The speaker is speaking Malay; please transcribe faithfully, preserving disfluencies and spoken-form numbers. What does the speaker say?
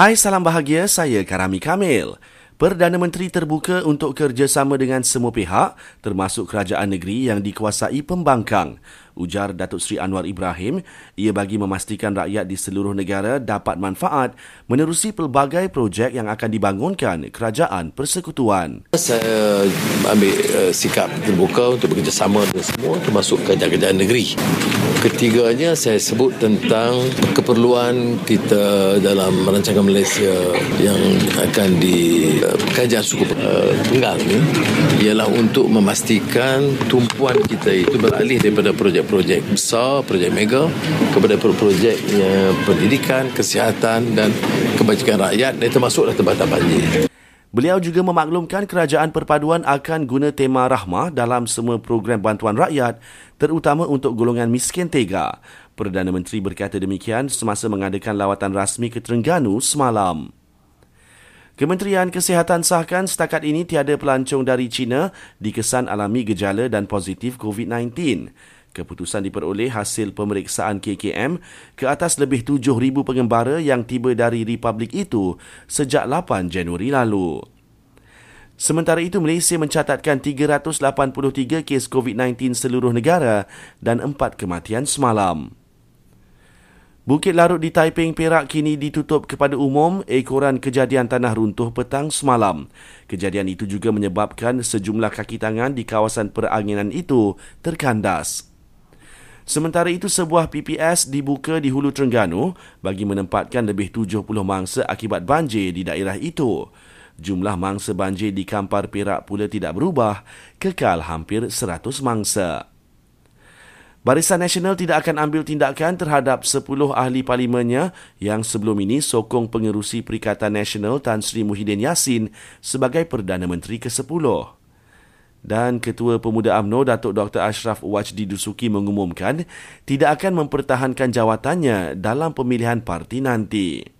Hai, salam bahagia, saya Karami Kamil. Perdana Menteri terbuka untuk kerjasama dengan semua pihak termasuk kerajaan negeri yang dikuasai pembangkang. Ujar Datuk Seri Anwar Ibrahim, ia bagi memastikan rakyat di seluruh negara dapat manfaat menerusi pelbagai projek yang akan dibangunkan kerajaan persekutuan. Saya ambil uh, sikap terbuka untuk bekerjasama dengan semua termasuk kerajaan negeri. Ketiganya saya sebut tentang keperluan kita dalam rancangan Malaysia yang akan di uh, kerajaan suku uh, Tunggal ni ialah untuk memastikan tumpuan kita itu beralih daripada projek projek besar, projek mega kepada projek ya, pendidikan, kesihatan dan kebajikan rakyat dan termasuklah tempatan banjir. Beliau juga memaklumkan Kerajaan Perpaduan akan guna tema Rahmah dalam semua program bantuan rakyat terutama untuk golongan miskin tega. Perdana Menteri berkata demikian semasa mengadakan lawatan rasmi ke Terengganu semalam. Kementerian Kesihatan sahkan setakat ini tiada pelancong dari China dikesan alami gejala dan positif covid sembilan belas. Keputusan diperoleh hasil pemeriksaan K K M ke atas lebih tujuh ribu pengembara yang tiba dari Republik itu sejak lapan Januari lalu. Sementara itu, Malaysia mencatatkan tiga ratus lapan puluh tiga kes covid sembilan belas seluruh negara dan empat kematian semalam. Bukit Larut di Taiping, Perak kini ditutup kepada umum ekoran kejadian tanah runtuh petang semalam. Kejadian itu juga menyebabkan sejumlah kaki tangan di kawasan peranginan itu terkandas. Sementara itu, sebuah P P S dibuka di Hulu Terengganu bagi menempatkan lebih tujuh puluh mangsa akibat banjir di daerah itu. Jumlah mangsa banjir di Kampar, Perak pula tidak berubah, kekal hampir seratus mangsa. Barisan Nasional tidak akan ambil tindakan terhadap sepuluh ahli parlimennya yang sebelum ini sokong pengerusi Perikatan Nasional Tan Sri Muhyiddin Yassin sebagai Perdana Menteri ke-sepuluh. Dan Ketua Pemuda U M N O Datuk Doktor Ashraf Wajdi Dusuki mengumumkan tidak akan mempertahankan jawatannya dalam pemilihan parti nanti.